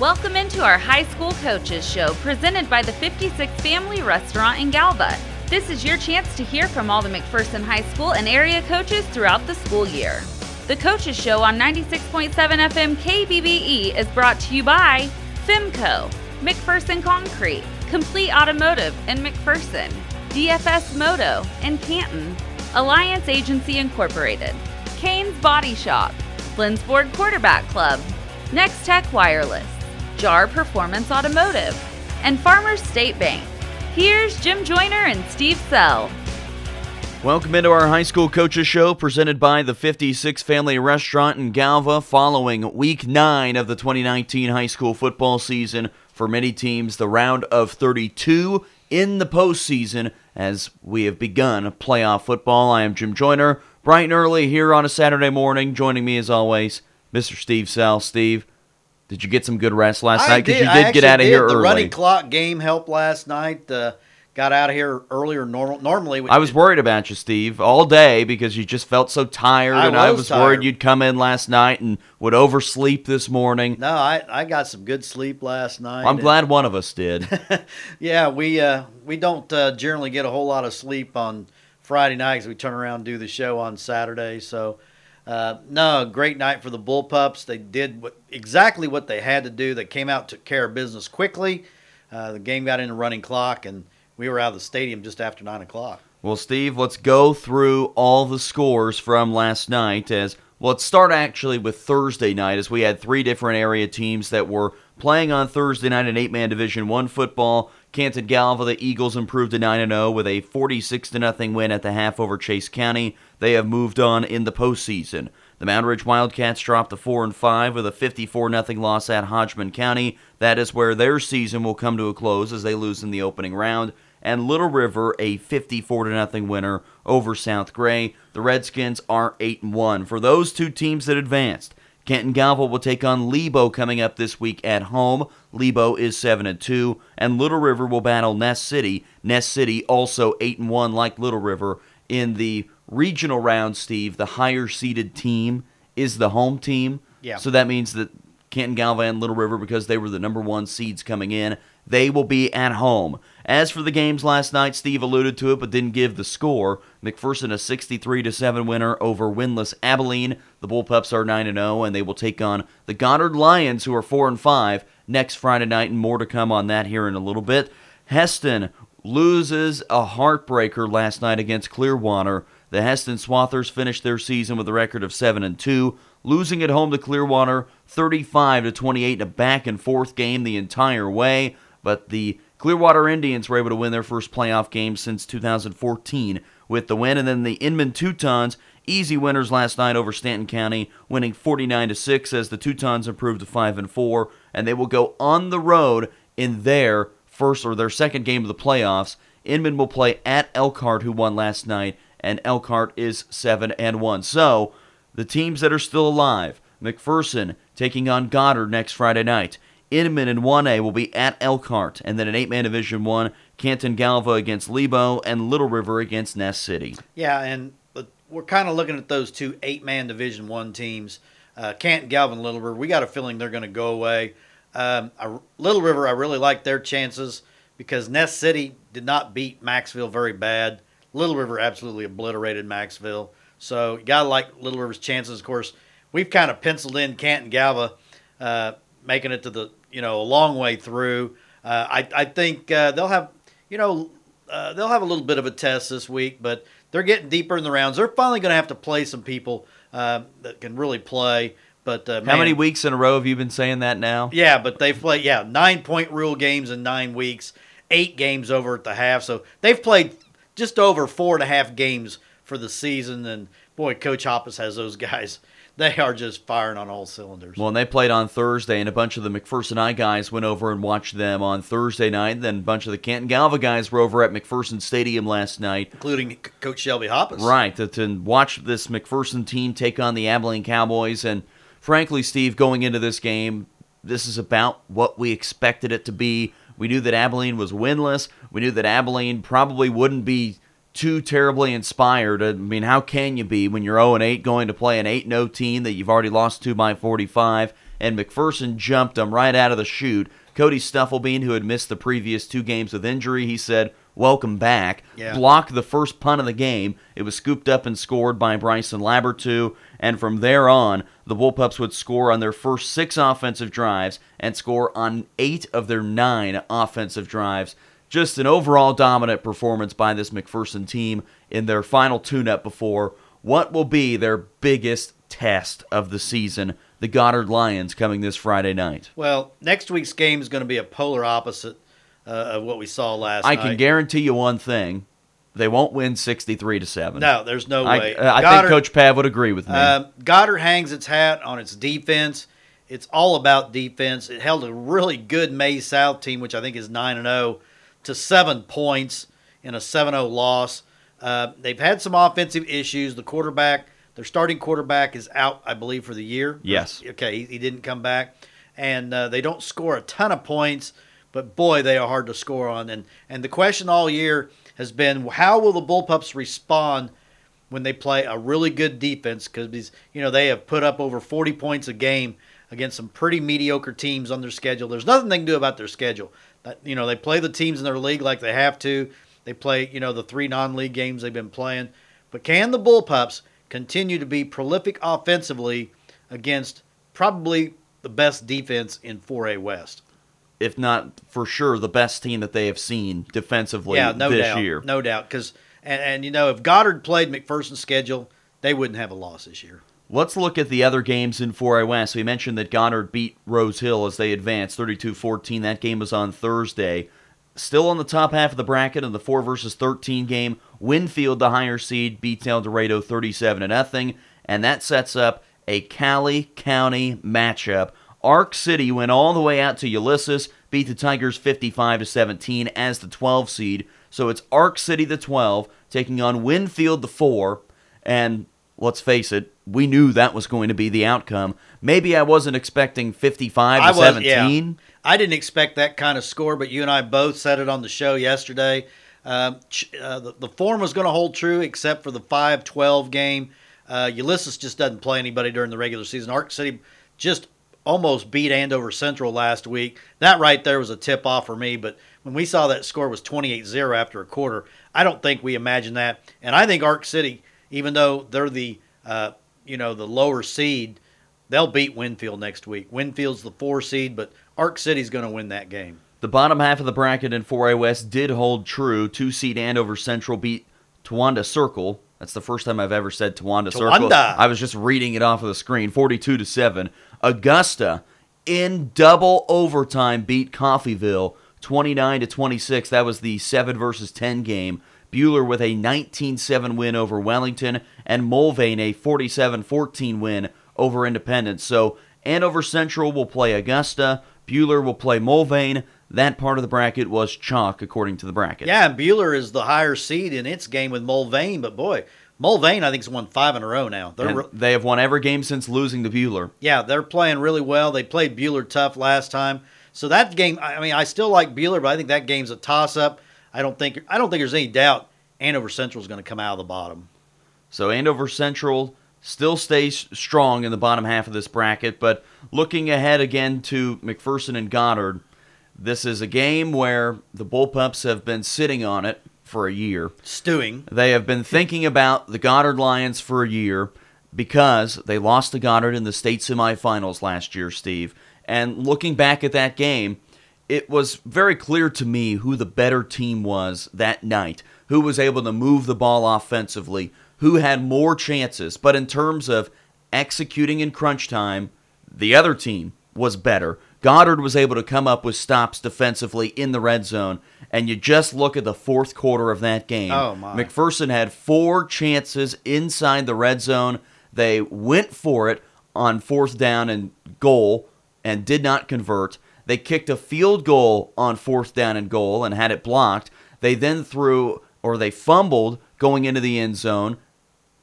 Welcome into our High School Coaches Show, presented by the 56 Family Restaurant in Galva. This is your chance to hear from all the McPherson High School and area coaches throughout the school year. The Coaches Show on 96.7 FM KBBE is brought to you by Fimco, McPherson Concrete, Complete Automotive in McPherson, DFS Moto in Canton, Alliance Agency Incorporated, Kane's Body Shop, Lindsborg Quarterback Club, Nex-Tech Wireless, JAR Performance Automotive, and Farmers State Bank. Here's Jim Joyner and Steve Sell. Welcome into our High School Coaches Show, presented by the 56 Family Restaurant in Galva, following Week 9 of the 2019 high school football season. For many teams, the round of 32 in the postseason as we have begun playoff football. I am Jim Joyner, bright and early here on a Saturday morning. Joining me as always, Mr. Steve Sell. Steve, did you get some good rest last night? Because you did get out of here early. The running clock game helped last night. Got out of here earlier normally. I was worried about you, Steve, all day because you just felt so tired. I was worried you'd come in last night and would oversleep this morning. No, I got some good sleep last night. I'm glad one of us did. Yeah, we don't generally get a whole lot of sleep on Friday nights. We turn around and do the show on Saturday. So, no, great night for the Bullpups. They did exactly what they had to do. They came out, took care of business quickly. The game got in the running clock, and we were out of the stadium just after 9 o'clock. Well, Steve, let's go through all the scores from last night. Let's start actually with Thursday night, as we had three different area teams that were playing on Thursday night in 8-man Division I football. Canton-Galva, the Eagles improved to 9-0 with a 46-0 win at the half over Chase County. They have moved on in the postseason. The Mound Ridge Wildcats dropped to 4-5 with a 54-0 loss at Hodgman County. That is where their season will come to a close as they lose in the opening round. And Little River, a 54-0 winner over South Gray. The Redskins are 8-1. For those two teams that advanced, Canton-Galva will take on Lebo coming up this week at home. Lebo is 7-2, and Little River will battle Ness City. Ness City also 8-1 like Little River. In the regional round, Steve, the higher-seeded team is the home team. Yeah. So that means that Canton-Galva and Little River, because they were the number one seeds coming in, they will be at home. As for the games last night, Steve alluded to it but didn't give the score. McPherson a 63-7 winner over winless Abilene. The Bullpups are 9-0, and they will take on the Goddard Lions, who are 4-5, next Friday night, and more to come on that here in a little bit. Heston loses a heartbreaker last night against Clearwater. The Heston Swathers finished their season with a record of 7-2, losing at home to Clearwater 35-28 in a back-and-forth game the entire way. But the Clearwater Indians were able to win their first playoff game since 2014 with the win. And then the Inman Teutons, easy winners last night over Stanton County, winning 49-6 as the Teutons improved to 5-4. And they will go on the road in their first or their second game of the playoffs. Inman will play at Elkhart, who won last night, and Elkhart is 7-1. So the teams that are still alive, McPherson taking on Goddard next Friday night. Inman in 1A will be at Elkhart, and then an 8-man Division I, Canton-Galva against Lebo, and Little River against Ness City. Yeah, and we're kind of looking at those two 8-man Division I teams, Canton-Galva and Little River. We got a feeling they're going to go away. Little River, I really like their chances because Ness City did not beat Maxville very bad. Little River absolutely obliterated Maxville. So you got to like Little River's chances. Of course, we've kind of penciled in Canton-Galva, making it to the, a long way through. I think they'll have a little bit of a test this week, but they're getting deeper in the rounds. They're finally going to have to play some people that can really play. But how many weeks in a row have you been saying that now? Yeah, but they've played 9-point rule games in 9 weeks, 8 games over at the half. So they've played just over 4.5 games for the season, and boy, Coach Hoppus has those guys. They are just firing on all cylinders. Well, and they played on Thursday, and a bunch of the McPherson I guys went over and watched them on Thursday night. Then a bunch of the Canton-Galva guys were over at McPherson Stadium last night. Including Coach Shelby Hoppus. Right, to watch this McPherson team take on the Abilene Cowboys. And frankly, Steve, going into this game, this is about what we expected it to be. We knew that Abilene was winless. We knew that Abilene probably wouldn't be too terribly inspired. I mean, how can you be when you're 0-8 going to play an 8-0 team that you've already lost to by 45? and McPherson jumped him right out of the chute. Cody Stufflebean, who had missed the previous two games with injury, he said, welcome back. Yeah. Blocked the first punt of the game. It was scooped up and scored by Bryson Labertu. And from there on, the Bullpups would score on their first 6 offensive drives and score on 8 of their 9 offensive drives. Just an overall dominant performance by this McPherson team in their final tune-up before what will be their biggest test of the season, the Goddard Lions, coming this Friday night. Well, next week's game is going to be a polar opposite of what we saw last night. I can guarantee you one thing. They won't win 63-7. No, there's no way. I think Coach Pav would agree with me. Goddard hangs its hat on its defense. It's all about defense. It held a really good May South team, which I think is 9-0, to 7 points in a 7-0 loss. They've had some offensive issues. The quarterback, their starting quarterback, is out, I believe, for the year. Yes. Okay, he didn't come back. And they don't score a ton of points, but, boy, they are hard to score on. And the question all year has been, how will the Bullpups respond when they play a really good defense? Because, you know, they have put up over 40 points a game against some pretty mediocre teams on their schedule. There's nothing they can do about their schedule. You know, they play the teams in their league like they have to. They play, you know, the 3 non-league games they've been playing. But can the Bullpups continue to be prolific offensively against probably the best defense in 4A West? If not, for sure, the best team that they have seen defensively this year. No doubt. And, you know, if Goddard played McPherson's schedule, they wouldn't have a loss this year. Let's look at the other games in 4A West. We mentioned that Goddard beat Rose Hill as they advanced 32-14. That game was on Thursday. Still on the top half of the bracket in the 4-13 game, Winfield, the higher seed, beats El Dorado 37-0, and that sets up a Cali County matchup. Ark City went all the way out to Ulysses, beat the Tigers 55-17 as the 12 seed. So it's Ark City, the 12, taking on Winfield, the 4, and let's face it, we knew that was going to be the outcome. Maybe I wasn't expecting 55-17. I didn't expect that kind of score, but you and I both said it on the show yesterday. The form was going to hold true except for the 5-12 game. Ulysses just doesn't play anybody during the regular season. Ark City just almost beat Andover Central last week. That right there was a tip-off for me, but when we saw that score was 28-0 after a quarter, I don't think we imagined that. And I think Ark City, even though they're the the lower seed, they'll beat Winfield next week. Winfield's the 4 seed, but Ark City's going to win that game. The bottom half of the bracket in 4A West did hold true. 2-seed Andover Central beat Towanda Circle. That's the first time I've ever said Towanda Circle. I was just reading it off of the screen. 42-7. Augusta, in double overtime, beat Coffeyville 29-26. That was the 7-10 game. Bueller with a 19-7 win over Wellington, and Mulvane a 47-14 win over Independence. So Andover Central will play Augusta. Bueller will play Mulvane. That part of the bracket was chalk, according to the bracket. Yeah, and Bueller is the higher seed in its game with Mulvane, but boy, Mulvane, I think, has won 5 in a row now. They have won every game since losing to Bueller. Yeah, they're playing really well. They played Bueller tough last time. So that game, I mean, I still like Bueller, but I think that game's a toss-up. I don't think there's any doubt Andover Central is going to come out of the bottom. So Andover Central still stays strong in the bottom half of this bracket, but looking ahead again to McPherson and Goddard, this is a game where the Bullpups have been sitting on it for a year. Stewing. They have been thinking about the Goddard Lions for a year because they lost to Goddard in the state semifinals last year, Steve. And looking back at that game, it was very clear to me who the better team was that night, who was able to move the ball offensively, who had more chances. But in terms of executing in crunch time, the other team was better. Goddard was able to come up with stops defensively in the red zone, and you just look at the fourth quarter of that game. Oh my. McPherson had 4 chances inside the red zone. They went for it on 4th down and goal and did not convert. They kicked a field goal on 4th down and goal and had it blocked. They then fumbled going into the end zone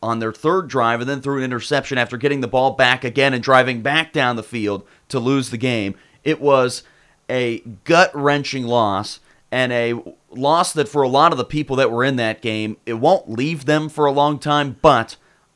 on their 3rd drive and then threw an interception after getting the ball back again and driving back down the field to lose the game. It was a gut-wrenching loss and a loss that for a lot of the people that were in that game, it won't leave them for a long time, but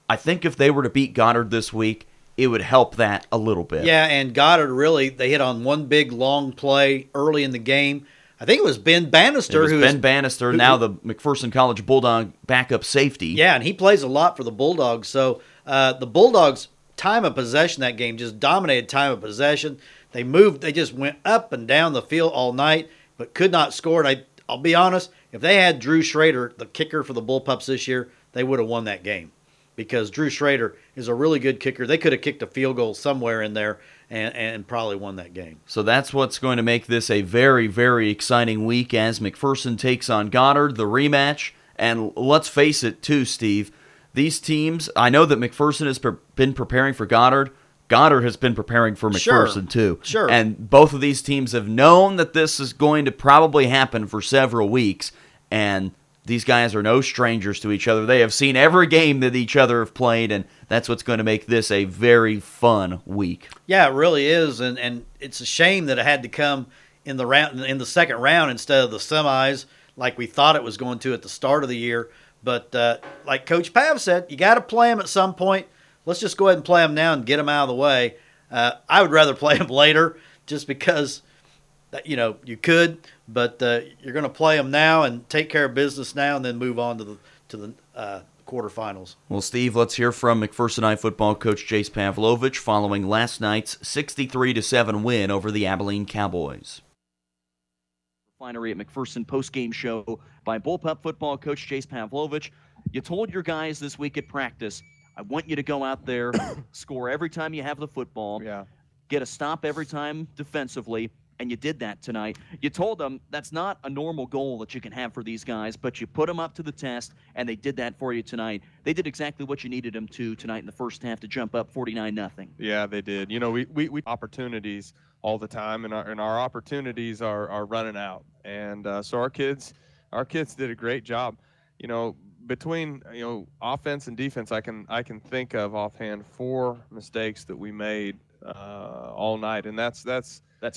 I think if they were to beat Goddard this week, it would help that a little bit. Yeah, and Goddard really, they hit on one big long play early in the game. I think it was Ben Bannister. It was Ben Bannister, now the McPherson College Bulldog backup safety. Yeah, and he plays a lot for the Bulldogs. So the Bulldogs' time of possession that game just dominated time of possession. They moved. They just went up and down the field all night, but could not score. And I'll be honest, if they had Drew Schrader, the kicker for the Bullpups this year, they would have won that game because Drew Schrader is a really good kicker. They could have kicked a field goal somewhere in there and probably won that game. So that's what's going to make this a very, very exciting week as McPherson takes on Goddard, the rematch. And let's face it, too, Steve, these teams, I know that McPherson has been preparing for Goddard. Goddard has been preparing for McPherson, too. Sure. And both of these teams have known that this is going to probably happen for several weeks. And these guys are no strangers to each other. They have seen every game that each other have played, and that's what's going to make this a very fun week. Yeah, it really is, and it's a shame that it had to come in the round, in the second round instead of the semis like we thought it was going to at the start of the year. But like Coach Pav said, you got to play them at some point. Let's just go ahead and play them now and get them out of the way. I would rather play them later just because, you know, you could, but you're going to play them now and take care of business now and then move on to the quarterfinals. Well, Steve, let's hear from McPherson High football coach Jace Pavlovich following last night's 63-7 win over the Abilene Cowboys. Refinery at McPherson postgame show by Bullpup football coach Jace Pavlovich. You told your guys this week at practice, I want you to go out there, score every time you have the football, get a stop every time defensively, and you did that tonight. You told them that's not a normal goal that you can have for these guys, but you put them up to the test, and they did that for you tonight. They did exactly what you needed them to tonight in the first half to jump up 49-0. Yeah, they did. You know, we opportunities all the time, and our opportunities are running out. And so our kids did a great job. You know, between offense and defense, I can think of offhand 4 mistakes that we made all night, and that's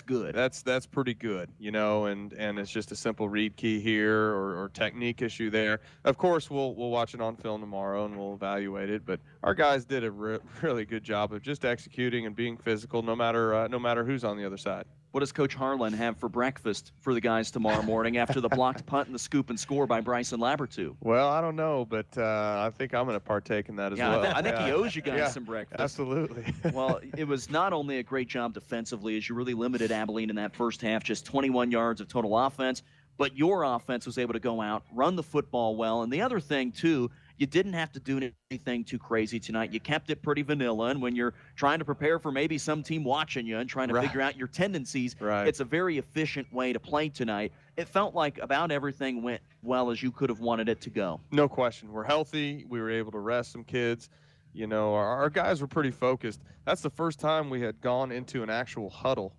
good. That's pretty good, you know, and it's just a simple read key here or technique issue there. Of course, we'll watch it on film tomorrow and we'll evaluate it. But our guys did a really good job of just executing and being physical, no matter who's on the other side. What does Coach Harlan have for breakfast for the guys tomorrow morning after the blocked punt and the scoop and score by Bryson Labertu? Well, I don't know, but I think I'm going to partake in that as well. I think he owes you guys some breakfast. Absolutely. Well, it was not only a great job defensively, as you really limited Abilene in that first half, just 21 yards of total offense, but your offense was able to go out, run the football well. And the other thing, too, you didn't have to do anything too crazy tonight. You kept it pretty vanilla, and when you're trying to prepare for maybe some team watching you and trying to figure out your tendencies, it's a very efficient way to play tonight. It felt like about everything went well as you could have wanted it to go. No question. We're healthy. We were able to rest some kids. You know, our guys were pretty focused. That's the first time we had gone into an actual huddle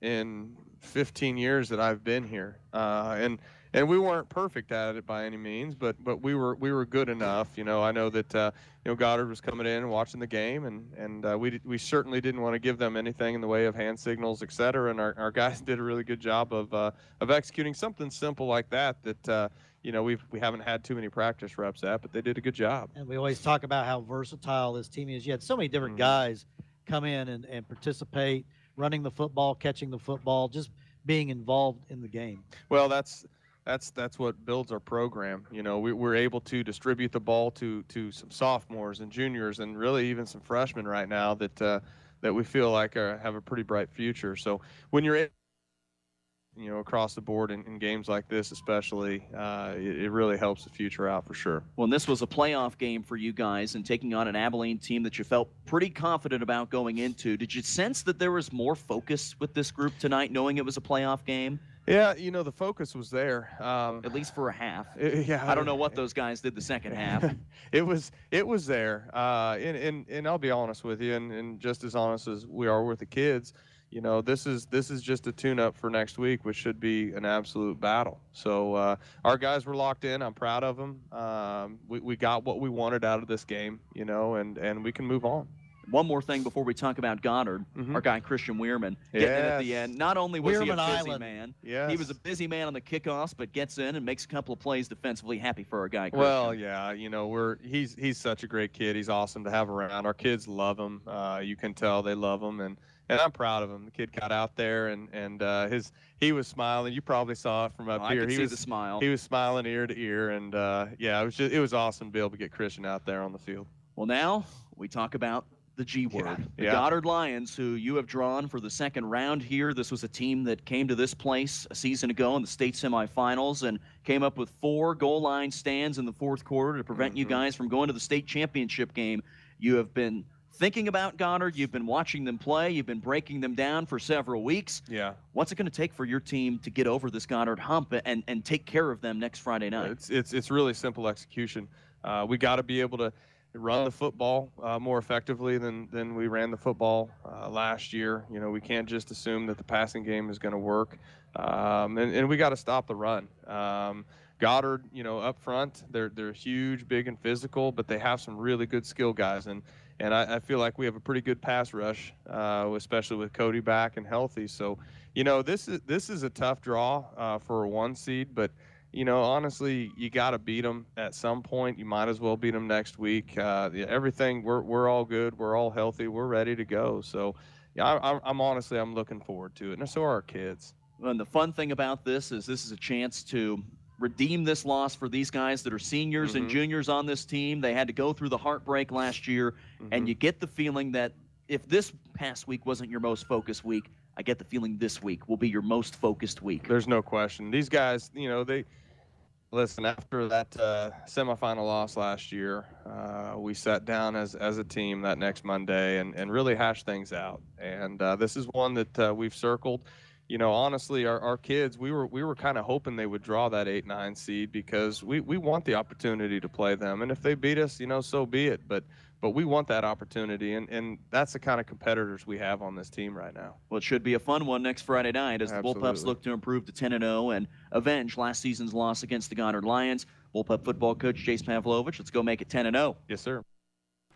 in 15 years that I've been here. And we weren't perfect at it by any means, but we were good enough. You know, I know that Goddard was coming in and watching the game, and we certainly didn't want to give them anything in the way of hand signals, et cetera. And our guys did a really good job of executing something simple like that. We haven't had too many practice reps at, but they did a good job. And we always talk about how versatile this team is. You had so many different guys come in and participate, running the football, catching the football, just being involved in the game. Well, that's what builds our program. You know, we're able to distribute the ball to some sophomores and juniors and really even some freshmen right now that we feel like have a pretty bright future. So when you're across the board in games like this especially, it really helps the future out for sure. Well, and this was a playoff game for you guys and taking on an Abilene team that you felt pretty confident about going into. Did you sense that there was more focus with this group tonight knowing it was a playoff game? Yeah, the focus was there. At least for a half. I don't know what those guys did the second half. It was there. And I'll be honest with you, and just as honest as we are with the kids, this is just a tune-up for next week, which should be an absolute battle. So our guys were locked in. I'm proud of them. We got what we wanted out of this game, and we can move on. One more thing before we talk about Goddard, our guy Christian Weirman getting in at the end. Not only was he a busy man, he was a busy man on the kickoffs, but gets in and makes a couple of plays defensively. Happy for our guy Christian. Well, yeah, you know, he's such a great kid. He's awesome to have around. Our kids love him. You can tell they love him, and I'm proud of him. The kid got out there, and he was smiling. You probably saw it from up here. I could see the smile. He was smiling ear to ear, and yeah, it was awesome to be able to get Christian out there on the field. Well, now we talk about the G word, the Goddard Lions, who you have drawn for the second round here. This was a team that came to this place a season ago in the state semifinals and came up with 4 goal line stands in the fourth quarter to prevent you guys from going to the state championship game. You have been thinking about Goddard. You've been watching them play. You've been breaking them down for several weeks. Yeah. What's it going to take for your team to get over this Goddard hump and take care of them next Friday night? It's really simple execution. We got to be able to run the football more effectively than we ran the football last year. You know, we can't just assume that the passing game is going to work, and we got to stop the run. Goddard, you know, up front, they're huge, big, and physical, but they have some really good skill guys, and I feel like we have a pretty good pass rush, especially with Cody back and healthy. So, you know, this is a tough draw for a 1 seed, but you know, honestly, you got to beat them at some point. You might as well beat them next week. Everything, we're all good. We're all healthy. We're ready to go. So, yeah, I'm honestly looking forward to it, and so are our kids. And the fun thing about this is a chance to redeem this loss for these guys that are seniors and juniors on this team. They had to go through the heartbreak last year, and you get the feeling that if this past week wasn't your most focused week, I get the feeling this week will be your most focused week. There's no question. These guys, you know, they – listen, after that semifinal loss last year, we sat down as a team that next Monday and really hashed things out. And this is one that we've circled. You know, honestly, our kids, we were kind of hoping they would draw that 8-9 seed because we want the opportunity to play them. And if they beat us, you know, so be it. But we want that opportunity, and that's the kind of competitors we have on this team right now. Well, it should be a fun one next Friday night as the Bullpups look to improve to 10-0 and avenge last season's loss against the Goddard Lions. Bullpup football coach Jace Pavlovich, let's go make it 10-0. Yes, sir.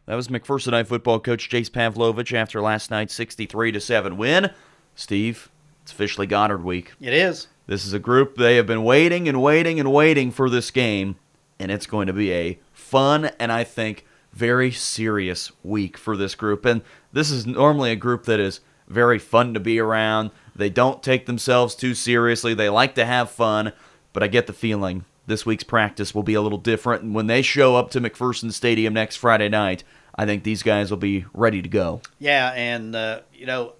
That was McPherson High football coach Jace Pavlovich after last night's 63-7 win. Steve, it's officially Goddard week. It is. This is a group they have been waiting and waiting and waiting for this game, and it's going to be a fun and I think very serious week for this group. And this is normally a group that is very fun to be around. They don't take themselves too seriously. They like to have fun. But I get the feeling this week's practice will be a little different. And when they show up to McPherson Stadium next Friday night, I think these guys will be ready to go. Yeah, and, you know,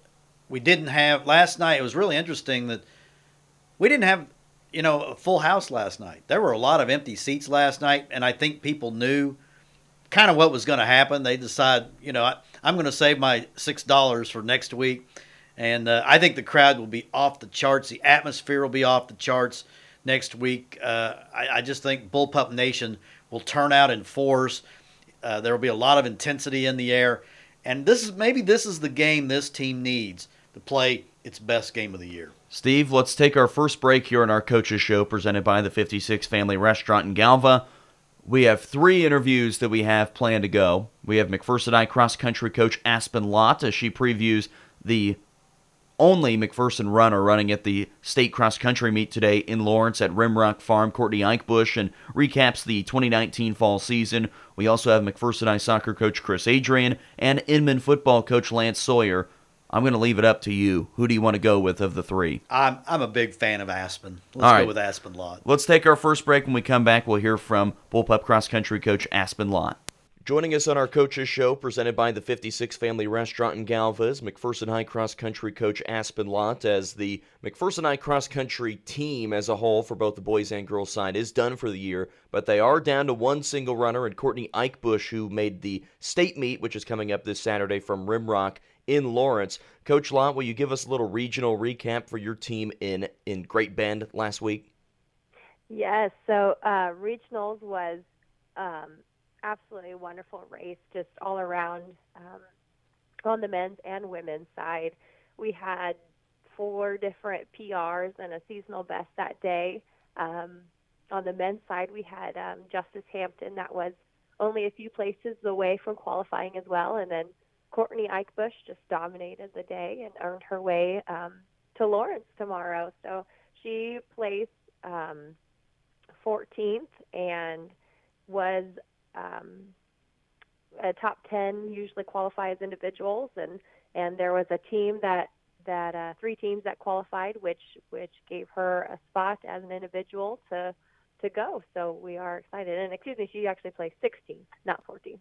we didn't have last night. It was really interesting that we didn't have, you know, a full house last night. There were a lot of empty seats last night, and I think people knew kind of what was going to happen. They decide, you know, I'm going to save my $6 for next week. And I think the crowd will be off the charts. The atmosphere will be off the charts next week. I just think Bullpup Nation will turn out in force. There will be a lot of intensity in the air. And this is the game this team needs to play its best game of the year. Steve, let's take our first break here on our Coaches Show presented by the 56 Family Restaurant in Galva. We have 3 interviews that we have planned to go. We have McPherson High cross-country coach Aspen Lott as she previews the only McPherson runner running at the state cross-country meet today in Lawrence at Rimrock Farm, Courtney Eichbush, and recaps the 2019 fall season. We also have McPherson High soccer coach Chris Adrian and Inman football coach Lance Sawyer. I'm going to leave it up to you. Who do you want to go with of the 3? I'm a big fan of Aspen. Let's go with Aspen Lott. Let's take our first break. When we come back, we'll hear from Bullpup cross-country coach Aspen Lott. Joining us on our Coaches Show, presented by the 56 Family Restaurant in Galva, is McPherson High cross-country coach Aspen Lott, as the McPherson High cross-country team as a whole for both the boys and girls side is done for the year, but they are down to one single runner, and Courtney Eichbush, who made the state meet, which is coming up this Saturday from Rimrock in Lawrence. Coach Lott, will you give us a little regional recap for your team in Great Bend last week? Yes, so regionals was absolutely a wonderful race, just all around on the men's and women's side. We had 4 different PRs and a seasonal best that day. On the men's side, we had Justice Hampton that was only a few places away from qualifying as well, and then Courtney Eichbush just dominated the day and earned her way to Lawrence tomorrow. So she placed 14th and was a top 10 usually qualify as individuals, and there was a team that three teams that qualified, which gave her a spot as an individual to go. So we are excited. And excuse me, she actually placed 16th, not 14th.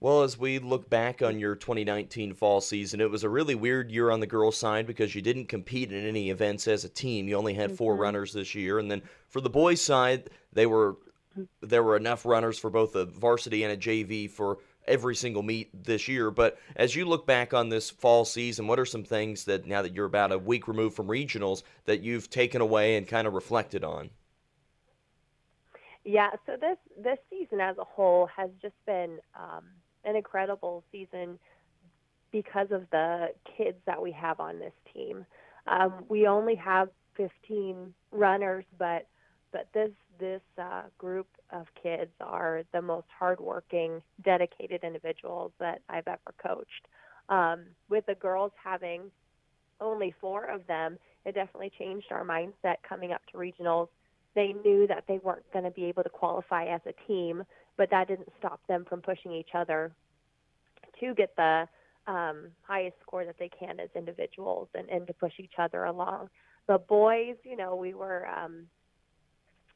Well, as we look back on your 2019 fall season, it was a really weird year on the girls' side because you didn't compete in any events as a team. You only had four runners this year. And then for the boys' side, there were enough runners for both a varsity and a JV for every single meet this year. But as you look back on this fall season, what are some things that, now that you're about a week removed from regionals, that you've taken away and kind of reflected on? Yeah, so this season as a whole has just been an incredible season because of the kids that we have on this team. We only have 15 runners, but this group of kids are the most hardworking, dedicated individuals that I've ever coached. With the girls having only four of them, it definitely changed our mindset coming up to regionals. They knew that they weren't going to be able to qualify as a team, but that didn't stop them from pushing each other to get the highest score that they can as individuals and to push each other along. The boys, you know,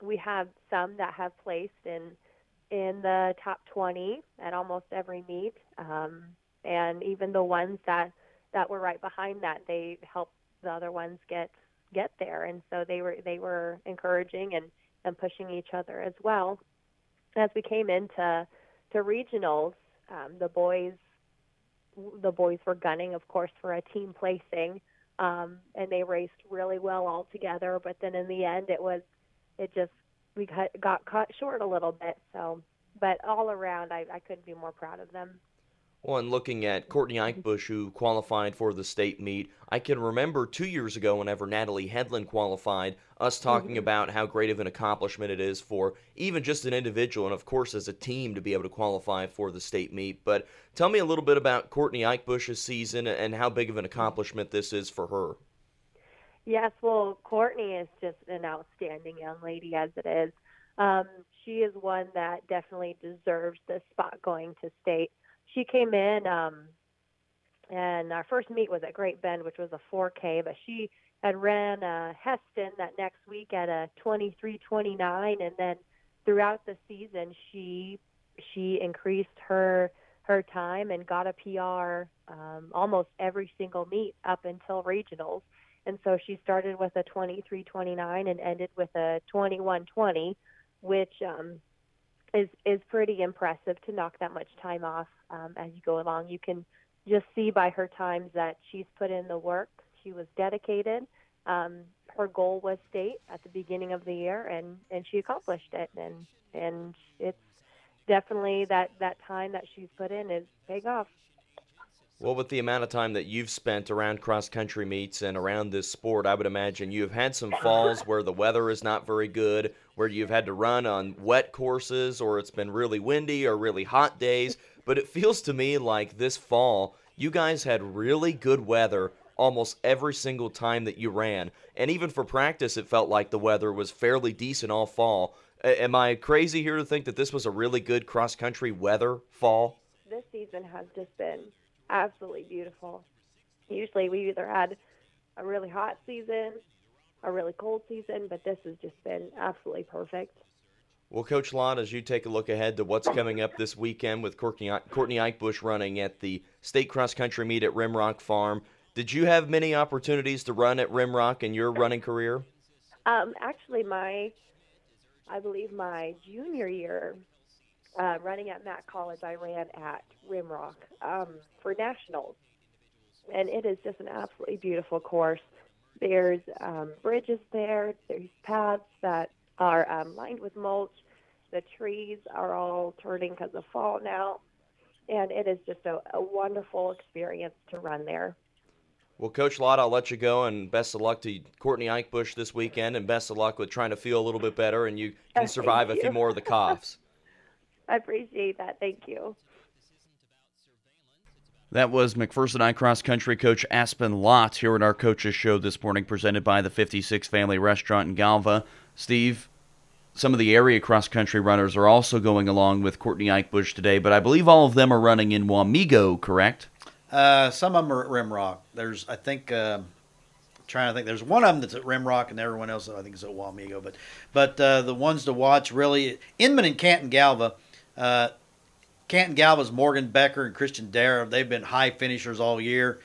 we have some that have placed in the top 20 at almost every meet. And even the ones that were right behind that, they helped the other ones get there. And so they were encouraging and pushing each other as well. As we came into regionals, the boys were gunning, of course, for a team placing, and they raced really well all together. But then in the end, we got caught short a little bit. So, but all around, I couldn't be more proud of them. Well, and looking at Courtney Eichbush, who qualified for the state meet, I can remember 2 years ago whenever Natalie Hedlund qualified, us talking about how great of an accomplishment it is for even just an individual and, of course, as a team to be able to qualify for the state meet. But tell me a little bit about Courtney Eichbush's season and how big of an accomplishment this is for her. Yes, well, Courtney is just an outstanding young lady as it is. She is one that definitely deserves this spot going to state. She came in, and our first meet was at Great Bend, which was a 4K, but she had ran Heston that next week at a 23:29, and then throughout the season she increased her time and got a PR almost every single meet up until regionals. And so she started with a 23:29 and ended with a 21:20, which is pretty impressive to knock that much time off as you go along. You can just see by her times that she's put in the work. She was dedicated. Her goal was state at the beginning of the year, and she accomplished it. And it's definitely that time that she's put in is paying off. Well, with the amount of time that you've spent around cross-country meets and around this sport, I would imagine you've had some falls where the weather is not very good, where you've had to run on wet courses, or it's been really windy or really hot days. But it feels to me like this fall, you guys had really good weather almost every single time that you ran. And even for practice, it felt like the weather was fairly decent all fall. Am I crazy here to think that this was a really good cross-country weather fall? This season has just been absolutely beautiful. Usually we either had a really hot season, a really cold season, but this has just been absolutely perfect. Well, Coach Lott, as you take a look ahead to what's coming up this weekend with Courtney Eichbush running at the state cross-country meet at Rimrock Farm, did you have many opportunities to run at Rimrock in your running career? Actually, I believe my junior year, running at Matt College, I ran at Rimrock for nationals, and it is just an absolutely beautiful course. There's bridges there. There's paths that are lined with mulch. The trees are all turning because of fall now, and it is just a wonderful experience to run there. Well, Coach Lott, I'll let you go, and best of luck to Courtney Eichbush this weekend, and best of luck with trying to feel a little bit better, and you can survive a few more of the coughs. I appreciate that. Thank you. That was McPherson I Cross Country Coach Aspen Lott here at our Coaches Show this morning, presented by the 56 Family Restaurant in Galva. Steve, some of the area cross-country runners are also going along with Courtney Eichbush today, but I believe all of them are running in Wamego, correct? Some of them are at Rimrock. There's, I think, there's one of them that's at Rimrock and everyone else I think is at Wamego. But the ones to watch really, Inman and Canton-Galva, Canton-Galva's Morgan Becker and Christian Darrow, they've been high finishers all year.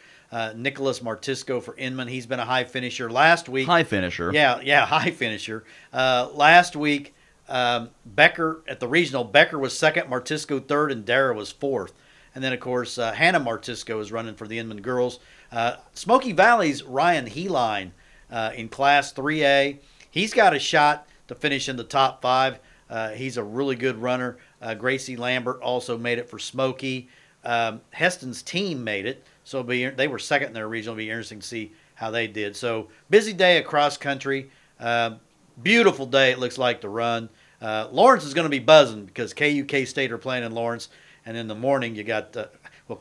Nicholas Martisco for Inman, he's been a high finisher. Last week... High finisher. Yeah, high finisher. Last week, Becker, at the regional, Becker was second, Martisco third, and Darrow was fourth. And then, of course, Hannah Martisco is running for the Inman girls. Smoky Valley's Ryan Heline in Class 3A. He's got a shot to finish in the top five. He's a really good runner. Gracie Lambert also made it for Smoky. Heston's team made it. So they were second in their regional. It'll be interesting to see how they did. So busy day across country. Beautiful day it looks like to run. Lawrence is going to be buzzing because KU, K-State are playing in Lawrence. And in the morning you got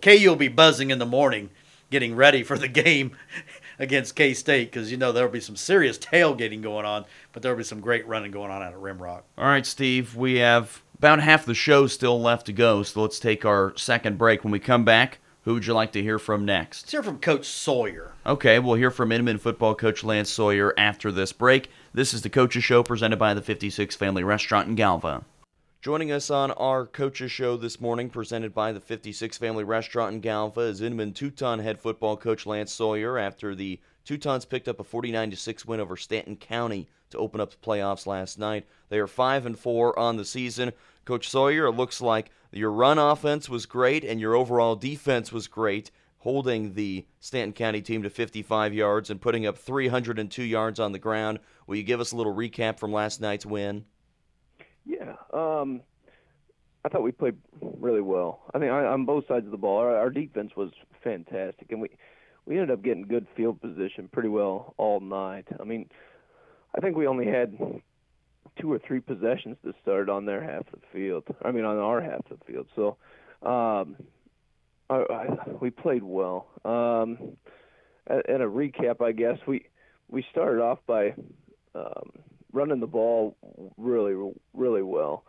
KU will be buzzing in the morning getting ready for the game against K-State because, you know, there will be some serious tailgating going on, but there will be some great running going on out at Rimrock. All right, Steve, we have about half the show still left to go, so let's take our second break. When we come back, who would you like to hear from next? Let's hear from Coach Sawyer. Okay, we'll hear from Inman football coach Lance Sawyer after this break. This is the Coaches Show presented by the 56 Family Restaurant in Galva. Joining us on our Coaches Show this morning presented by the 56 Family Restaurant in Galva is Inman Teuton head football coach Lance Sawyer after the Teutons picked up a 49-6 win over Stanton County to open up the playoffs last night. They are 5-4 on the season. Coach Sawyer, it looks like your run offense was great and your overall defense was great, holding the Stanton County team to 55 yards and putting up 302 yards on the ground. Will you give us a little recap from last night's win? Yeah, I thought we played really well. I mean, on both sides of the ball, our defense was fantastic, and we ended up getting good field position pretty well all night. I mean, I think we only had 2 or 3 possessions that started on their half of the field. I mean, on our half of the field. So we played well. And a recap, I guess, we started off by running the ball really, really well.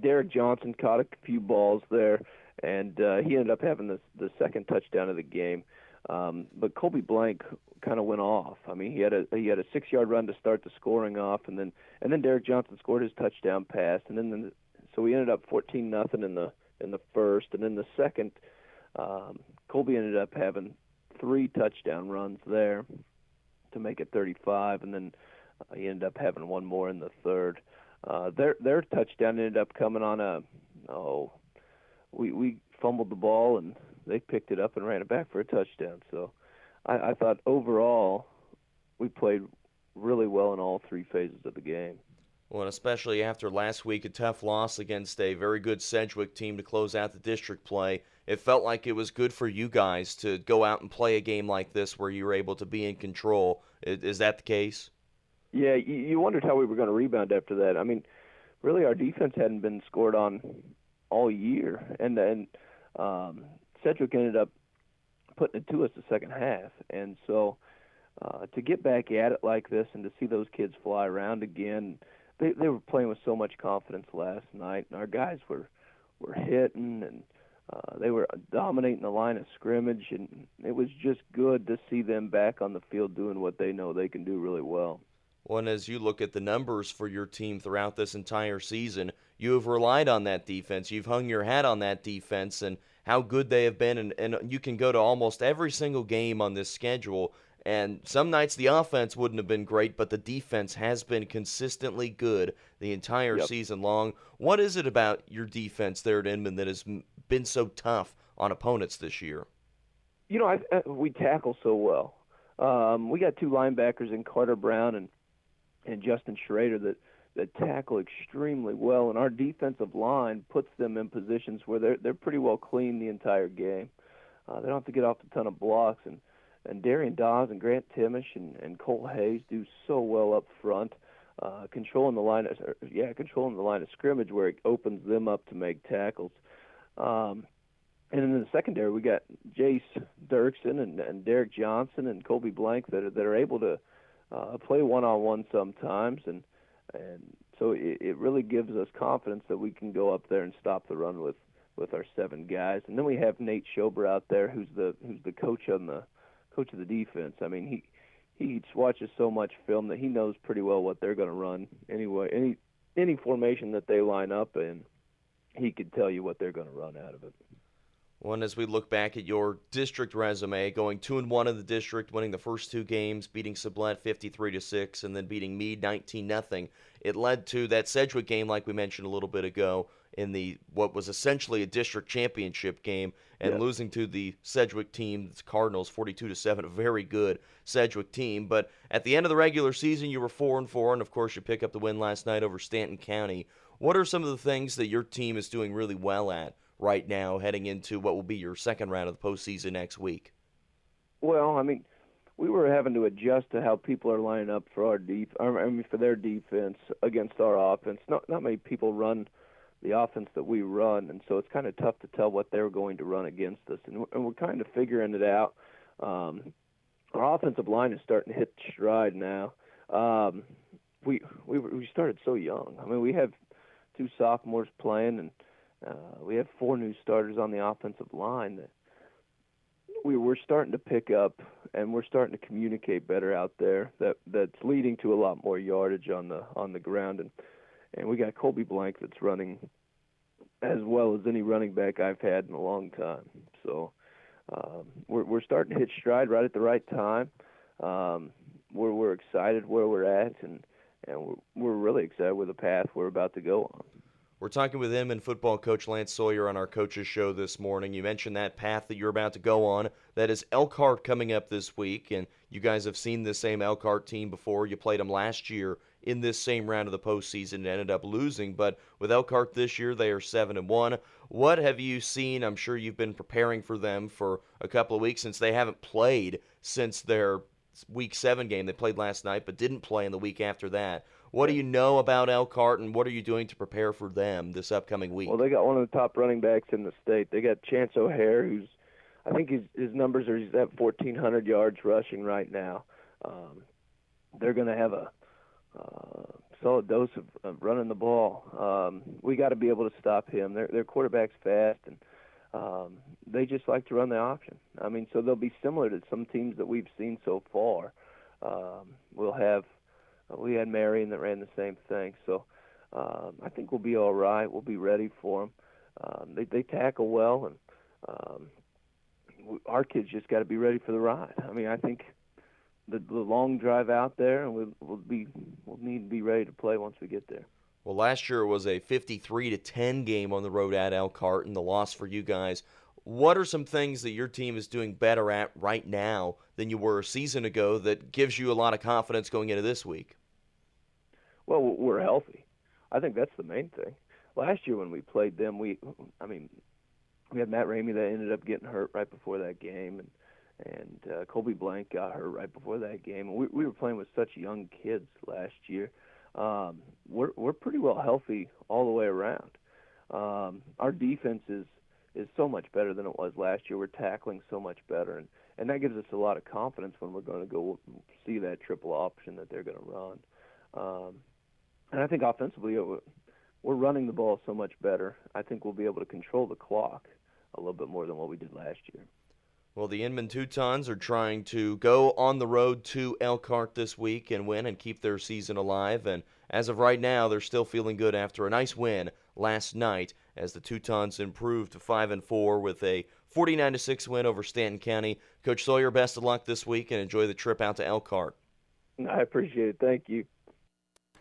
Derek Johnson caught a few balls there, and he ended up having the second touchdown of the game. But Colby Blank kind of went off. I mean, he had a 6-yard run to start the scoring off, and then Derek Johnson scored his touchdown pass, and then so we ended up 14-0 in the first, and then the second, Colby ended up having 3 touchdown runs there to make it 35, and then he ended up having one more in the third. Their touchdown ended up coming on we fumbled the ball and they picked it up and ran it back for a touchdown. So I thought overall we played really well in all 3 phases of the game. Well, and especially after last week, a tough loss against a very good Sedgwick team to close out the district play, it felt like it was good for you guys to go out and play a game like this where you were able to be in control. Is that the case? Yeah, you wondered how we were going to rebound after that. I mean, really our defense hadn't been scored on all year, and Cedric ended up putting it to us the second half. And so to get back at it like this and to see those kids fly around again, they were playing with so much confidence last night, and our guys were hitting, and they were dominating the line of scrimmage, and it was just good to see them back on the field doing what they know they can do really well. Well, and as you look at the numbers for your team throughout this entire season, you have relied on that defense. You've hung your hat on that defense, and how good they have been, and you can go to almost every single game on this schedule, and some nights the offense wouldn't have been great, but the defense has been consistently good the entire season long. What is it about your defense there at Inman that has been so tough on opponents this year? You know, we tackle so well. We got 2 linebackers in Carter Brown and Justin Schrader that tackle extremely well, and our defensive line puts them in positions where they're pretty well clean the entire game. They don't have to get off a ton of blocks, and Darian Dawes and Grant Timish and Cole Hayes do so well up front, controlling the line of scrimmage where it opens them up to make tackles. And then in the secondary, we got Jace Dirksen and Derek Johnson and Colby Blank that are able to play one-on-one sometimes, and so it really gives us confidence that we can go up there and stop the run with our seven guys. And then we have Nate Schober out there, who's the coach of the defense. I mean, he watches so much film that he knows pretty well what they're going to run anyway. Any formation that they line up in, he could tell you what they're going to run out of it. Well, and as we look back at your district resume, going 2-1 in the district, winning the first two games, beating Sublette 53-6, and then beating Meade 19-0, it led to that Sedgwick game, like we mentioned a little bit ago, in the what was essentially a district championship game, and losing to the Sedgwick team, the Cardinals, 42-7, a very good Sedgwick team. But at the end of the regular season, you were 4-4, and of course you pick up the win last night over Stanton County. What are some of the things that your team is doing really well at right now, heading into what will be your second round of the postseason next week? Well, I mean, we were having to adjust to how people are lining up for for their defense against our offense. Not many people run the offense that we run, and so it's kind of tough to tell what they're going to run against us. And we're kind of figuring it out. Our offensive line is starting to hit stride now. We started so young. I mean, we have two sophomores playing, and we have four new starters on the offensive line that we're starting to pick up, and we're starting to communicate better out there. That's leading to a lot more yardage on the ground, and we got Colby Blank that's running as well as any running back I've had in a long time. So we're starting to hit stride right at the right time. We're excited where we're at, and we're really excited with the path we're about to go on. We're talking with him and football coach Lance Sawyer on our coaches show this morning. You mentioned that path that you're about to go on. That is Elkhart coming up this week, and you guys have seen this same Elkhart team before. You played them last year in this same round of the postseason and ended up losing. But with Elkhart this year, they are 7-1. What have you seen? I'm sure you've been preparing for them for a couple of weeks since they haven't played since their Week 7 game. They played last night but didn't play in the week after that. What do you know about Elkhart, and what are you doing to prepare for them this upcoming week? Well, they got one of the top running backs in the state. They got Chance O'Hare, who's, I think his numbers are, he's at 1,400 yards rushing right now. They're going to have a solid dose of running the ball. We got to be able to stop him. Their quarterback's fast, and they just like to run the option. I mean, so they'll be similar to some teams that we've seen so far. We had Marion that ran the same thing, so I think we'll be all right. We'll be ready for them. They tackle well, and our kids just got to be ready for the ride. I mean, I think the long drive out there, and we'll need to be ready to play once we get there. Well, last year it was a 53-10 game on the road at Elkhart, and the loss for you guys. What are some things that your team is doing better at right now than you were a season ago that gives you a lot of confidence going into this week? Well, we're healthy. I think that's the main thing. Last year when we played them, we had Matt Ramey that ended up getting hurt right before that game, and Colby Blank got hurt right before that game. And we were playing with such young kids last year. We're pretty well healthy all the way around. Our defense is so much better than it was last year. We're tackling so much better, and that gives us a lot of confidence when we're going to go see that triple option that they're going to run. And I think offensively, we're running the ball so much better. I think we'll be able to control the clock a little bit more than what we did last year. Well, the Inman Teutons are trying to go on the road to Elkhart this week and win and keep their season alive. And as of right now, they're still feeling good after a nice win last night, as the Teutons improved to 5-4 with a 49-6 win over Stanton County. Coach Sawyer, best of luck this week, and enjoy the trip out to Elkhart. I appreciate it. Thank you.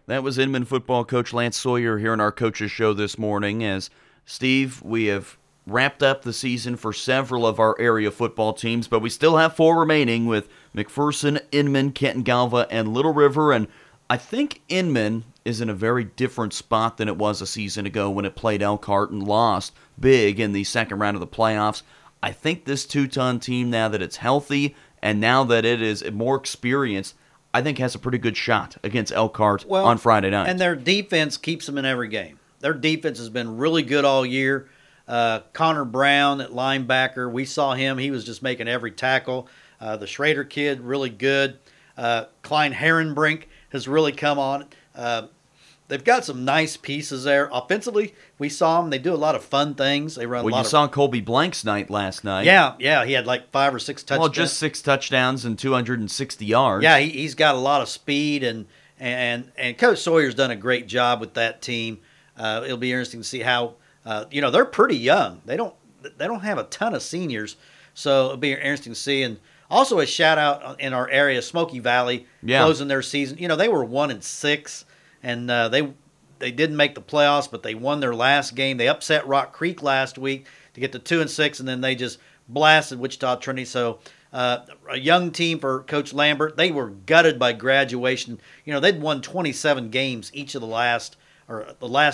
That was Inman football coach Lance Sawyer here on our coaches show this morning. As Steve, we have wrapped up the season for several of our area football teams, but we still have four remaining with McPherson, Inman, Canton-Galva, and Little River. And I think Inman is in a very different spot than it was a season ago when it played Elkhart and lost big in the second round of the playoffs. I think this Teuton team, now that it's healthy and now that it is more experienced, I think has a pretty good shot against Elkhart on Friday night. And their defense keeps them in every game. Their defense has been really good all year. Connor Brown at linebacker, we saw him. He was just making every tackle. The Schrader kid, really good. Klein Herrenbrink has really come on. They've got some nice pieces there. Offensively, we saw them. They do a lot of fun things. They run. Well, you saw Colby Blank's night last night. Yeah. He had like 5 or 6 touchdowns. Well, just 6 touchdowns and 260 yards. Yeah, he's got a lot of speed, and Coach Sawyer's done a great job with that team. It'll be interesting to see how. They're pretty young. They don't have a ton of seniors, so it'll be interesting to see. And also a shout out in our area, Smoky Valley, closing their season. They were 1-6. And they didn't make the playoffs, but they won their last game. They upset Rock Creek last week to get to 2-6, and then they just blasted Wichita Trinity. So a young team for Coach Lambert. They were gutted by graduation. They'd won 27 games each of the last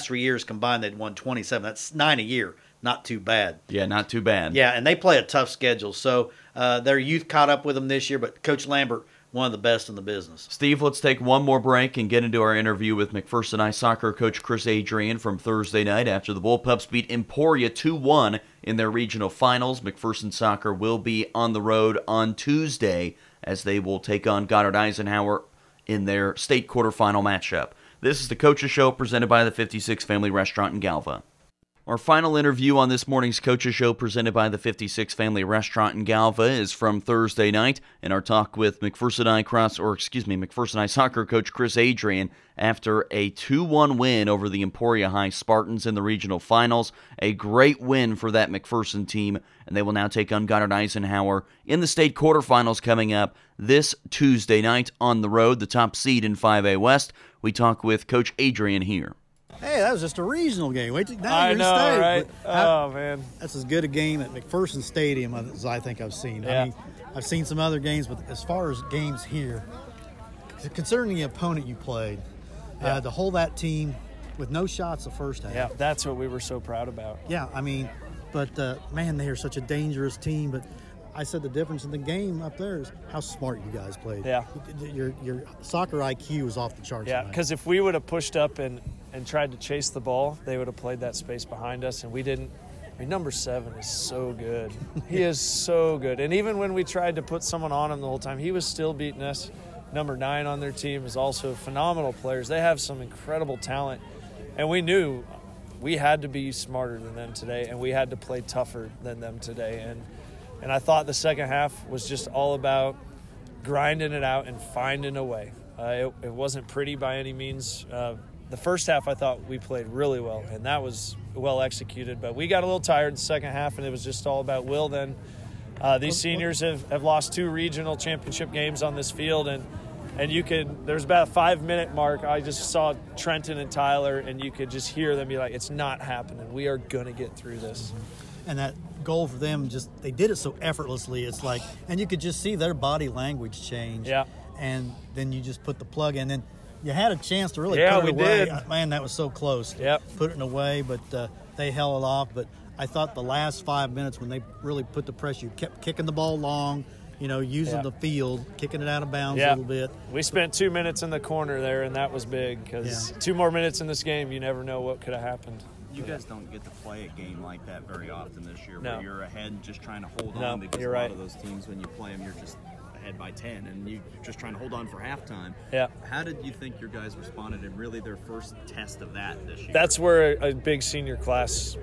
3 years combined. They'd won 27. That's 9 a year. Not too bad. Yeah, not too bad. Yeah, and they play a tough schedule. So their youth caught up with them this year, but Coach Lambert, one of the best in the business. Steve, let's take one more break and get into our interview with McPherson Ice Soccer coach Chris Adrian from Thursday night after the Bullpups beat Emporia 2-1 in their regional finals. McPherson Soccer will be on the road on Tuesday as they will take on Goddard Eisenhower in their state quarterfinal matchup. This is the Coach's Show presented by the 56 Family Restaurant in Galva. Our final interview on this morning's Coach's Show presented by the 56 Family Restaurant in Galva is from Thursday night, and our talk with McPherson Ice Soccer coach Chris Adrian after a 2-1 win over the Emporia High Spartans in the regional finals. A great win for that McPherson team, and they will now take on Goddard Eisenhower in the state quarterfinals coming up this Tuesday night on the road, the top seed in 5A West. We talk with Coach Adrian here. Hey, that was just a regional game. Wait till I know, state. Right? Oh, man. That's as good a game at McPherson Stadium as I think I've seen. Yeah. I mean, I've seen some other games, but as far as games here, considering the opponent you played, to hold that team with no shots the first half. Yeah, that's what we were so proud about. Yeah, I mean, but, man, they are such a dangerous team. But I said the difference in the game up there is how smart you guys played. Yeah. Your soccer IQ was off the charts. Yeah, because if we would have pushed up and tried to chase the ball, they would have played that space behind us, and we didn't. I mean, number 7 is so good. He is so good. And even when we tried to put someone on him the whole time, he was still beating us. Number 9 on their team is also phenomenal players. They have some incredible talent, and we knew we had to be smarter than them today, and we had to play tougher than them today. And I thought the second half was just all about grinding it out and finding a way. It wasn't pretty by any means. The first half I thought we played really well, and that was well executed. But we got a little tired in the second half, and it was just all about will then. These seniors have lost 2 regional championship games on this field, and you could – there's about a 5-minute mark. I just saw Trenton and Tyler, and you could just hear them be like, it's not happening. We are going to get through this. And that goal for them, just they did it so effortlessly. It's like – and you could just see their body language change. Yeah. And then you just put the plug in, and then – you had a chance to really put it away. Did. Man, that was so close. Yep. Put it away, but they held it off. But I thought the last 5 minutes when they really put the pressure, you kept kicking the ball long, using the field, kicking it out of bounds a little bit. We spent 2 minutes in the corner there, and that was big because 2 more minutes in this game, you never know what could have happened. You guys don't get to play a game like that very often this year where you're ahead and just trying to hold on because a lot of those teams, when you play them, you're just – by 10 and you're just trying to hold on for halftime. Yeah. How did you think your guys responded in really their first test of that this year? That's where a big senior class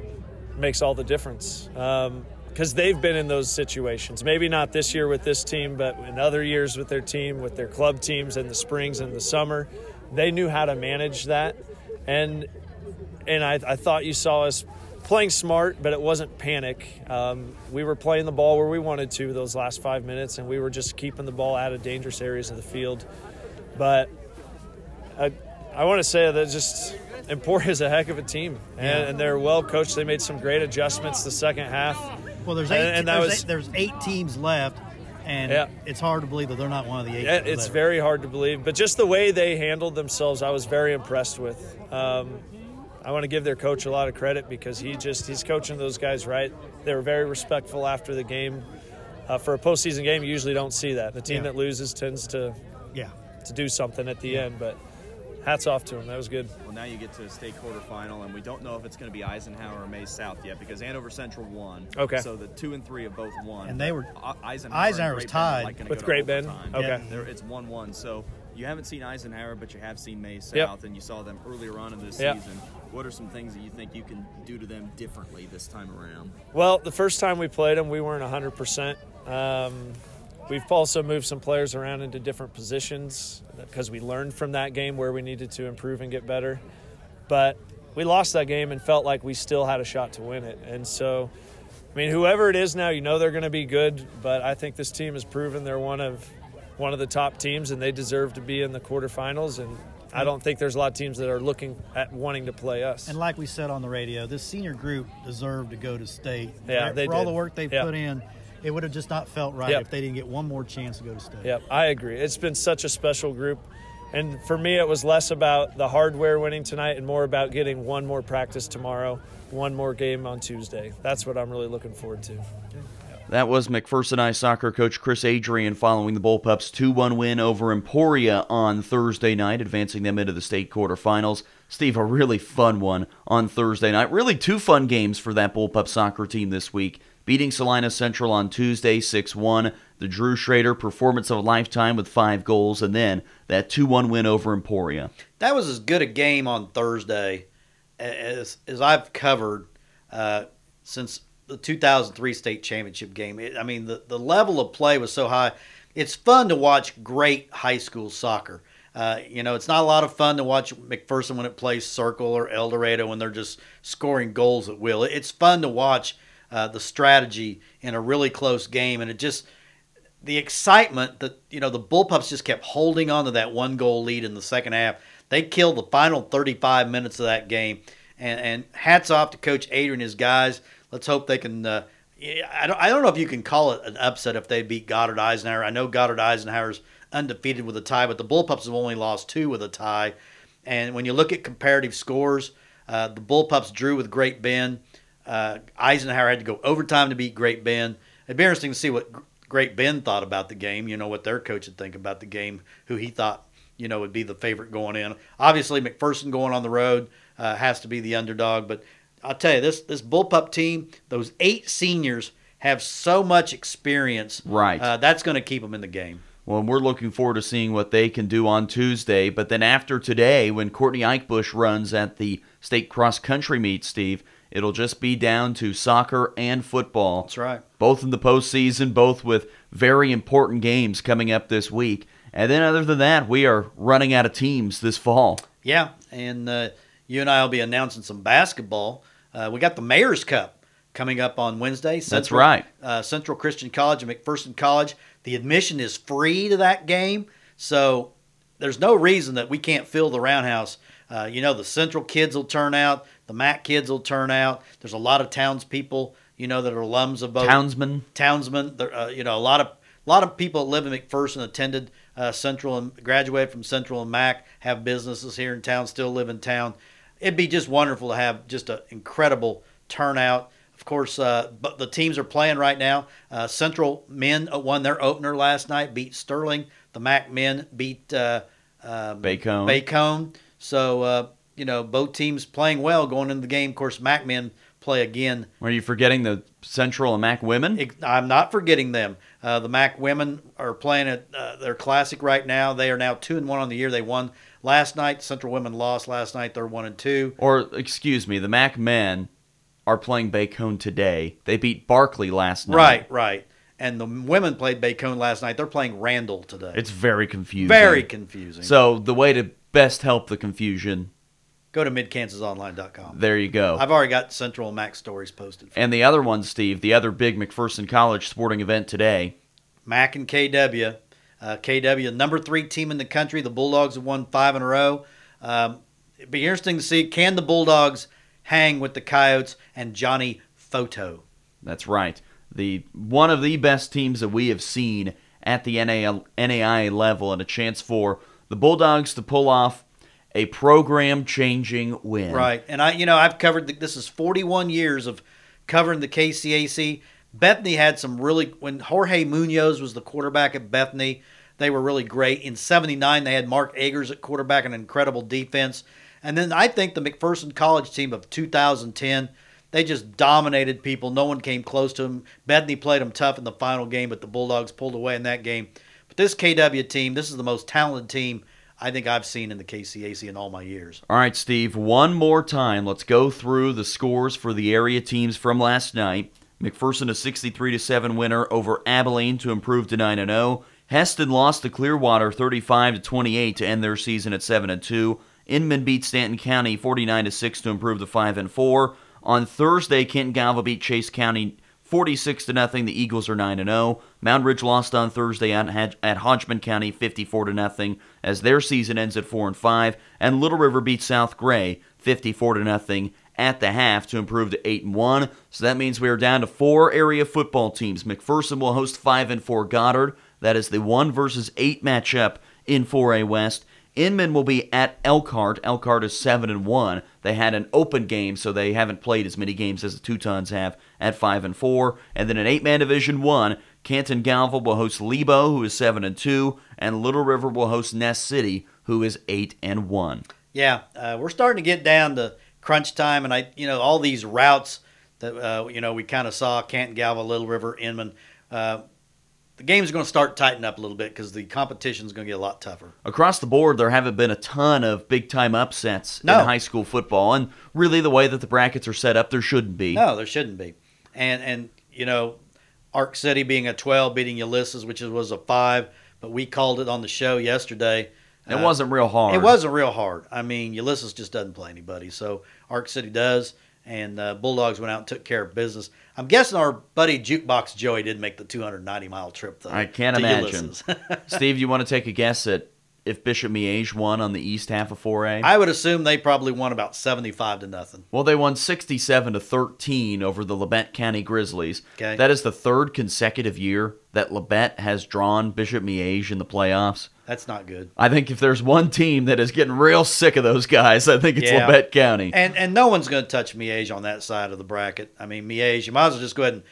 makes all the difference because they've been in those situations. Maybe not this year with this team, but in other years with their team, with their club teams in the springs and the summer, they knew how to manage that. And I thought you saw us playing smart, but it wasn't panic. We were playing the ball where we wanted to those last 5 minutes, and we were just keeping the ball out of dangerous areas of the field. But I want to say that just Emporia is a heck of a team, and they're well coached. They made some great adjustments the second half. Well, there's 8 teams left, and it's hard to believe that they're not one of the 8. It's very hard to believe, but just the way they handled themselves, I was very impressed with. I want to give their coach a lot of credit because he's coaching those guys right. They were very respectful after the game. For a postseason game, you usually don't see that. The team that loses tends to do something at the end. But hats off to him. That was good. Well, now you get to a state quarterfinal, and we don't know if it's going to be Eisenhower or May South yet because Andover Central won. Okay. So the 2 and 3 have both won. And they were Eisenhower was tied with Great Bend. Okay. Yeah. It's 1-1. So you haven't seen Eisenhower, but you have seen May South, and you saw them earlier on in this season. What are some things that you think you can do to them differently this time around? Well, the first time we played them, we weren't 100%. We've also moved some players around into different positions because we learned from that game where we needed to improve and get better. But we lost that game and felt like we still had a shot to win it. And so, I mean, whoever it is now, you know they're going to be good. But I think this team has proven they're one of the top teams, and they deserve to be in the quarterfinals. And I don't think there's a lot of teams that are looking at wanting to play us. And like we said on the radio, this senior group deserved to go to state. Yeah, they did. For all the work they've put in. It would have just not felt right if they didn't get one more chance to go to state. Yep, I agree. It's been such a special group. And for me, it was less about the hardware winning tonight and more about getting one more practice tomorrow, one more game on Tuesday. That's what I'm really looking forward to. That was McPherson Ice Soccer coach Chris Adrian following the Bullpups' 2-1 win over Emporia on Thursday night, advancing them into the state quarterfinals. Steve, a really fun one on Thursday night. Really two fun games for that Bullpup soccer team this week. Beating Salinas Central on Tuesday, 6-1. The Drew Schrader performance of a lifetime with 5 goals, and then that 2-1 win over Emporia. That was as good a game on Thursday as I've covered since the 2003 state championship game. I mean, the level of play was so high. It's fun to watch great high school soccer. You know, it's not a lot of fun to watch McPherson when it plays Circle or El Dorado when they're just scoring goals at will. It's fun to watch the strategy in a really close game, and it just the excitement that the Bullpups just kept holding on to that 1-goal lead in the second half. They killed the final 35 minutes of that game, and hats off to Coach Adrian and his guys. Let's hope they can. I don't know if you can call it an upset if they beat Goddard Eisenhower. I know Goddard Eisenhower's undefeated with a tie, but the Bullpups have only lost 2 with a tie. And when you look at comparative scores, the Bullpups drew with Great Bend. Eisenhower had to go overtime to beat Great Bend. It'd be interesting to see what Great Bend thought about the game, what their coach would think about the game, who he thought, would be the favorite going in. Obviously, McPherson going on the road has to be the underdog. But I'll tell you, this Bullpup team, those 8 seniors have so much experience. Right. That's going to keep them in the game. Well, we're looking forward to seeing what they can do on Tuesday. But then after today, when Courtney Eichbush runs at the state cross-country meet, Steve, it'll just be down to soccer and football. That's right. Both in the postseason, both with very important games coming up this week. And then other than that, we are running out of teams this fall. Yeah, and you and I will be announcing some basketball. We got the Mayor's Cup coming up on Wednesday. That's right. Central Christian College and McPherson College. The admission is free to that game, so there's no reason that we can't fill the Roundhouse. The Central kids will turn out. The Mac kids will turn out. There's a lot of townspeople, that are alums of both. Townsmen. A lot of people that live in McPherson attended Central and graduated from Central and Mac, have businesses here in town, still live in town. It'd be just wonderful to have just an incredible turnout. Of course, but the teams are playing right now. Central men won their opener last night, beat Sterling. The Mac men beat Baycone. So, both teams playing well going into the game. Of course, Mac men play again. Are you forgetting the Central and Mac women? I'm not forgetting them. The Mac women are playing at their classic right now. They are now 2-1 on the year. They won last night. Central women lost last night. They're 1-2. Or, excuse me, the Mac men are playing Baycone today. They beat Barkley last night. Right. And the women played Baycone last night. They're playing Randall today. It's very confusing. So the way to best help the confusion, go to midkansasonline.com. There you go. I've already got Central and Mac stories posted. And the other one, Steve, the other big McPherson College sporting event today. Mac and KW. KW, number 3 team in the country. The Bulldogs have won 5 in a row. It'd be interesting to see, can the Bulldogs hang with the Coyotes and Johnny Photo? That's right. One of the best teams that we have seen at the NAIA level, and a chance for the Bulldogs to pull off a program-changing win. Right, and I've covered this is 41 years of covering the KCAC. Bethany had some really, when Jorge Munoz was the quarterback at Bethany, They were really great. In 79, they had Mark Agers at quarterback, an incredible defense. And then I think the McPherson College team of 2010, they just dominated people. No one came close to them. Bedney played them tough in the final game, but the Bulldogs pulled away in that game. But this KW team, this is the most talented team I think I've seen in the KCAC in all my years. All right, Steve, one more time. Let's go through the scores for the area teams from last night. McPherson, a 63-7 winner over Abilene to improve to 9-0. Heston lost to Clearwater 35-28 to end their season at 7-2. Inman beat Stanton County 49-6 to improve to 5-4. On Thursday, Canton-Galva beat Chase County 46-0. The Eagles are 9-0. Mound Ridge lost on Thursday at Hodgman County 54-0 as their season ends at 4-5. And Little River beat South Gray 54-0 at the half to improve to 8-1. So that means we are down to four area football teams. McPherson will host 5-4 Goddard. That is the 1-8 matchup in 4A West. Inman will be at Elkhart. Elkhart is 7-1. They had an open game, so they haven't played as many games as the Teutons have at 5-4. And then in 8-man Division 1, Canton-Galva will host Lebo, who is 7-2, and Little River will host Ness City, who is 8-1. Yeah, we're starting to get down to crunch time, and all these routes that we kind of saw, Canton-Galva, Little River, Inman. The games are going to start tightening up a little bit because the competition is going to get a lot tougher. Across the board, there haven't been a ton of big-time upsets in high school football, and really the way that the brackets are set up, there shouldn't be. No, there shouldn't be. And Ark City being a 12, beating Ulysses, which was a 5, but we called it on the show yesterday. It wasn't real hard. It wasn't real hard. I mean, Ulysses just doesn't play anybody, so Ark City does. And Bulldogs went out and took care of business. I'm guessing our buddy Jukebox Joey didn't make the 290-mile trip, though. I can't imagine. Steve, you want to take a guess at if Bishop Miege won on the east half of 4A? I would assume they probably won about 75-0. Well, they won 67-13 over the Labette County Grizzlies. Okay. That is the third consecutive year that Labette has drawn Bishop Miege in the playoffs. That's not good. I think if there's one team that is getting real sick of those guys, I think it's Labette County. And no one's going to touch Miege on that side of the bracket. I mean, Miege, you might as well just go ahead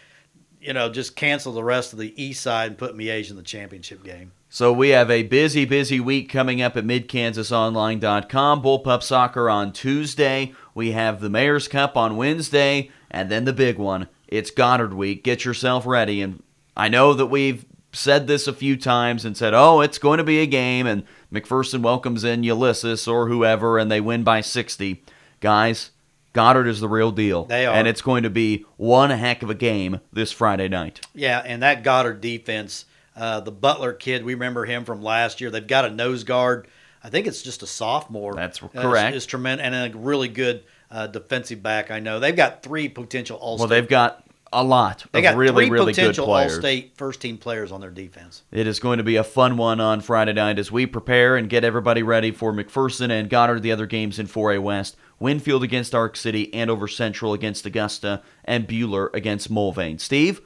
and, just cancel the rest of the east side and put Miege in the championship game. So we have a busy, busy week coming up at MidKansasOnline.com. Bullpup Soccer on Tuesday. We have the Mayor's Cup on Wednesday. And then the big one, it's Goddard Week. Get yourself ready. And I know that we've said this a few times and said, it's going to be a game, and McPherson welcomes in Ulysses or whoever, and they win by 60. Guys, Goddard is the real deal. They are. And it's going to be one heck of a game this Friday night. Yeah, and that Goddard defense, the Butler kid, we remember him from last year. They've got a nose guard. I think it's just a sophomore. That's correct. It's tremendous, and a really good defensive back, I know. They've got three potential All-State. Well, they've got a lot of really, really good players. They got three potential All-State first-team players on their defense. It is going to be a fun one on Friday night as we prepare and get everybody ready for McPherson and Goddard, the other games in 4A West. Winfield against Ark City, Andover Central against Augusta, and Bueller against Mulvane. Steve,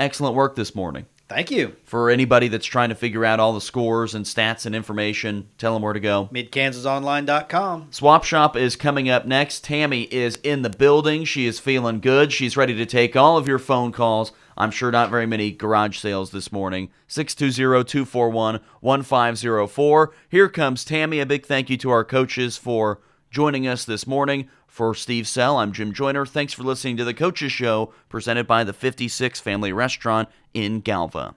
excellent work this morning. Thank you. For anybody that's trying to figure out all the scores and stats and information, tell them where to go. MidKansasOnline.com. Swap Shop is coming up next. Tammy is in the building. She is feeling good. She's ready to take all of your phone calls. I'm sure not very many garage sales this morning. 620-241-1504. Here comes Tammy. A big thank you to our coaches for joining us this morning. For Steve Sell, I'm Jim Joyner. Thanks for listening to The Coaches Show, presented by the 56 Family Restaurant in Galva.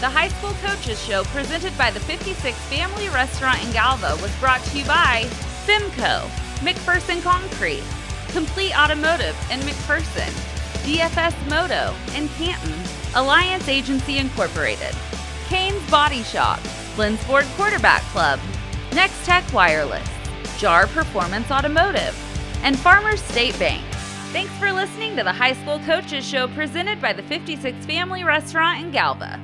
The High School Coaches Show, presented by the 56 Family Restaurant in Galva, was brought to you by Fimco, McPherson Concrete, Complete Automotive in McPherson, DFS Moto in Canton, Alliance Agency Incorporated, Kane's Body Shop, Lindsford Quarterback Club, Nex-Tech Wireless, JAR Performance Automotive, and Farmers State Bank. Thanks for listening to the High School Coaches Show presented by the 56 Family Restaurant in Galva.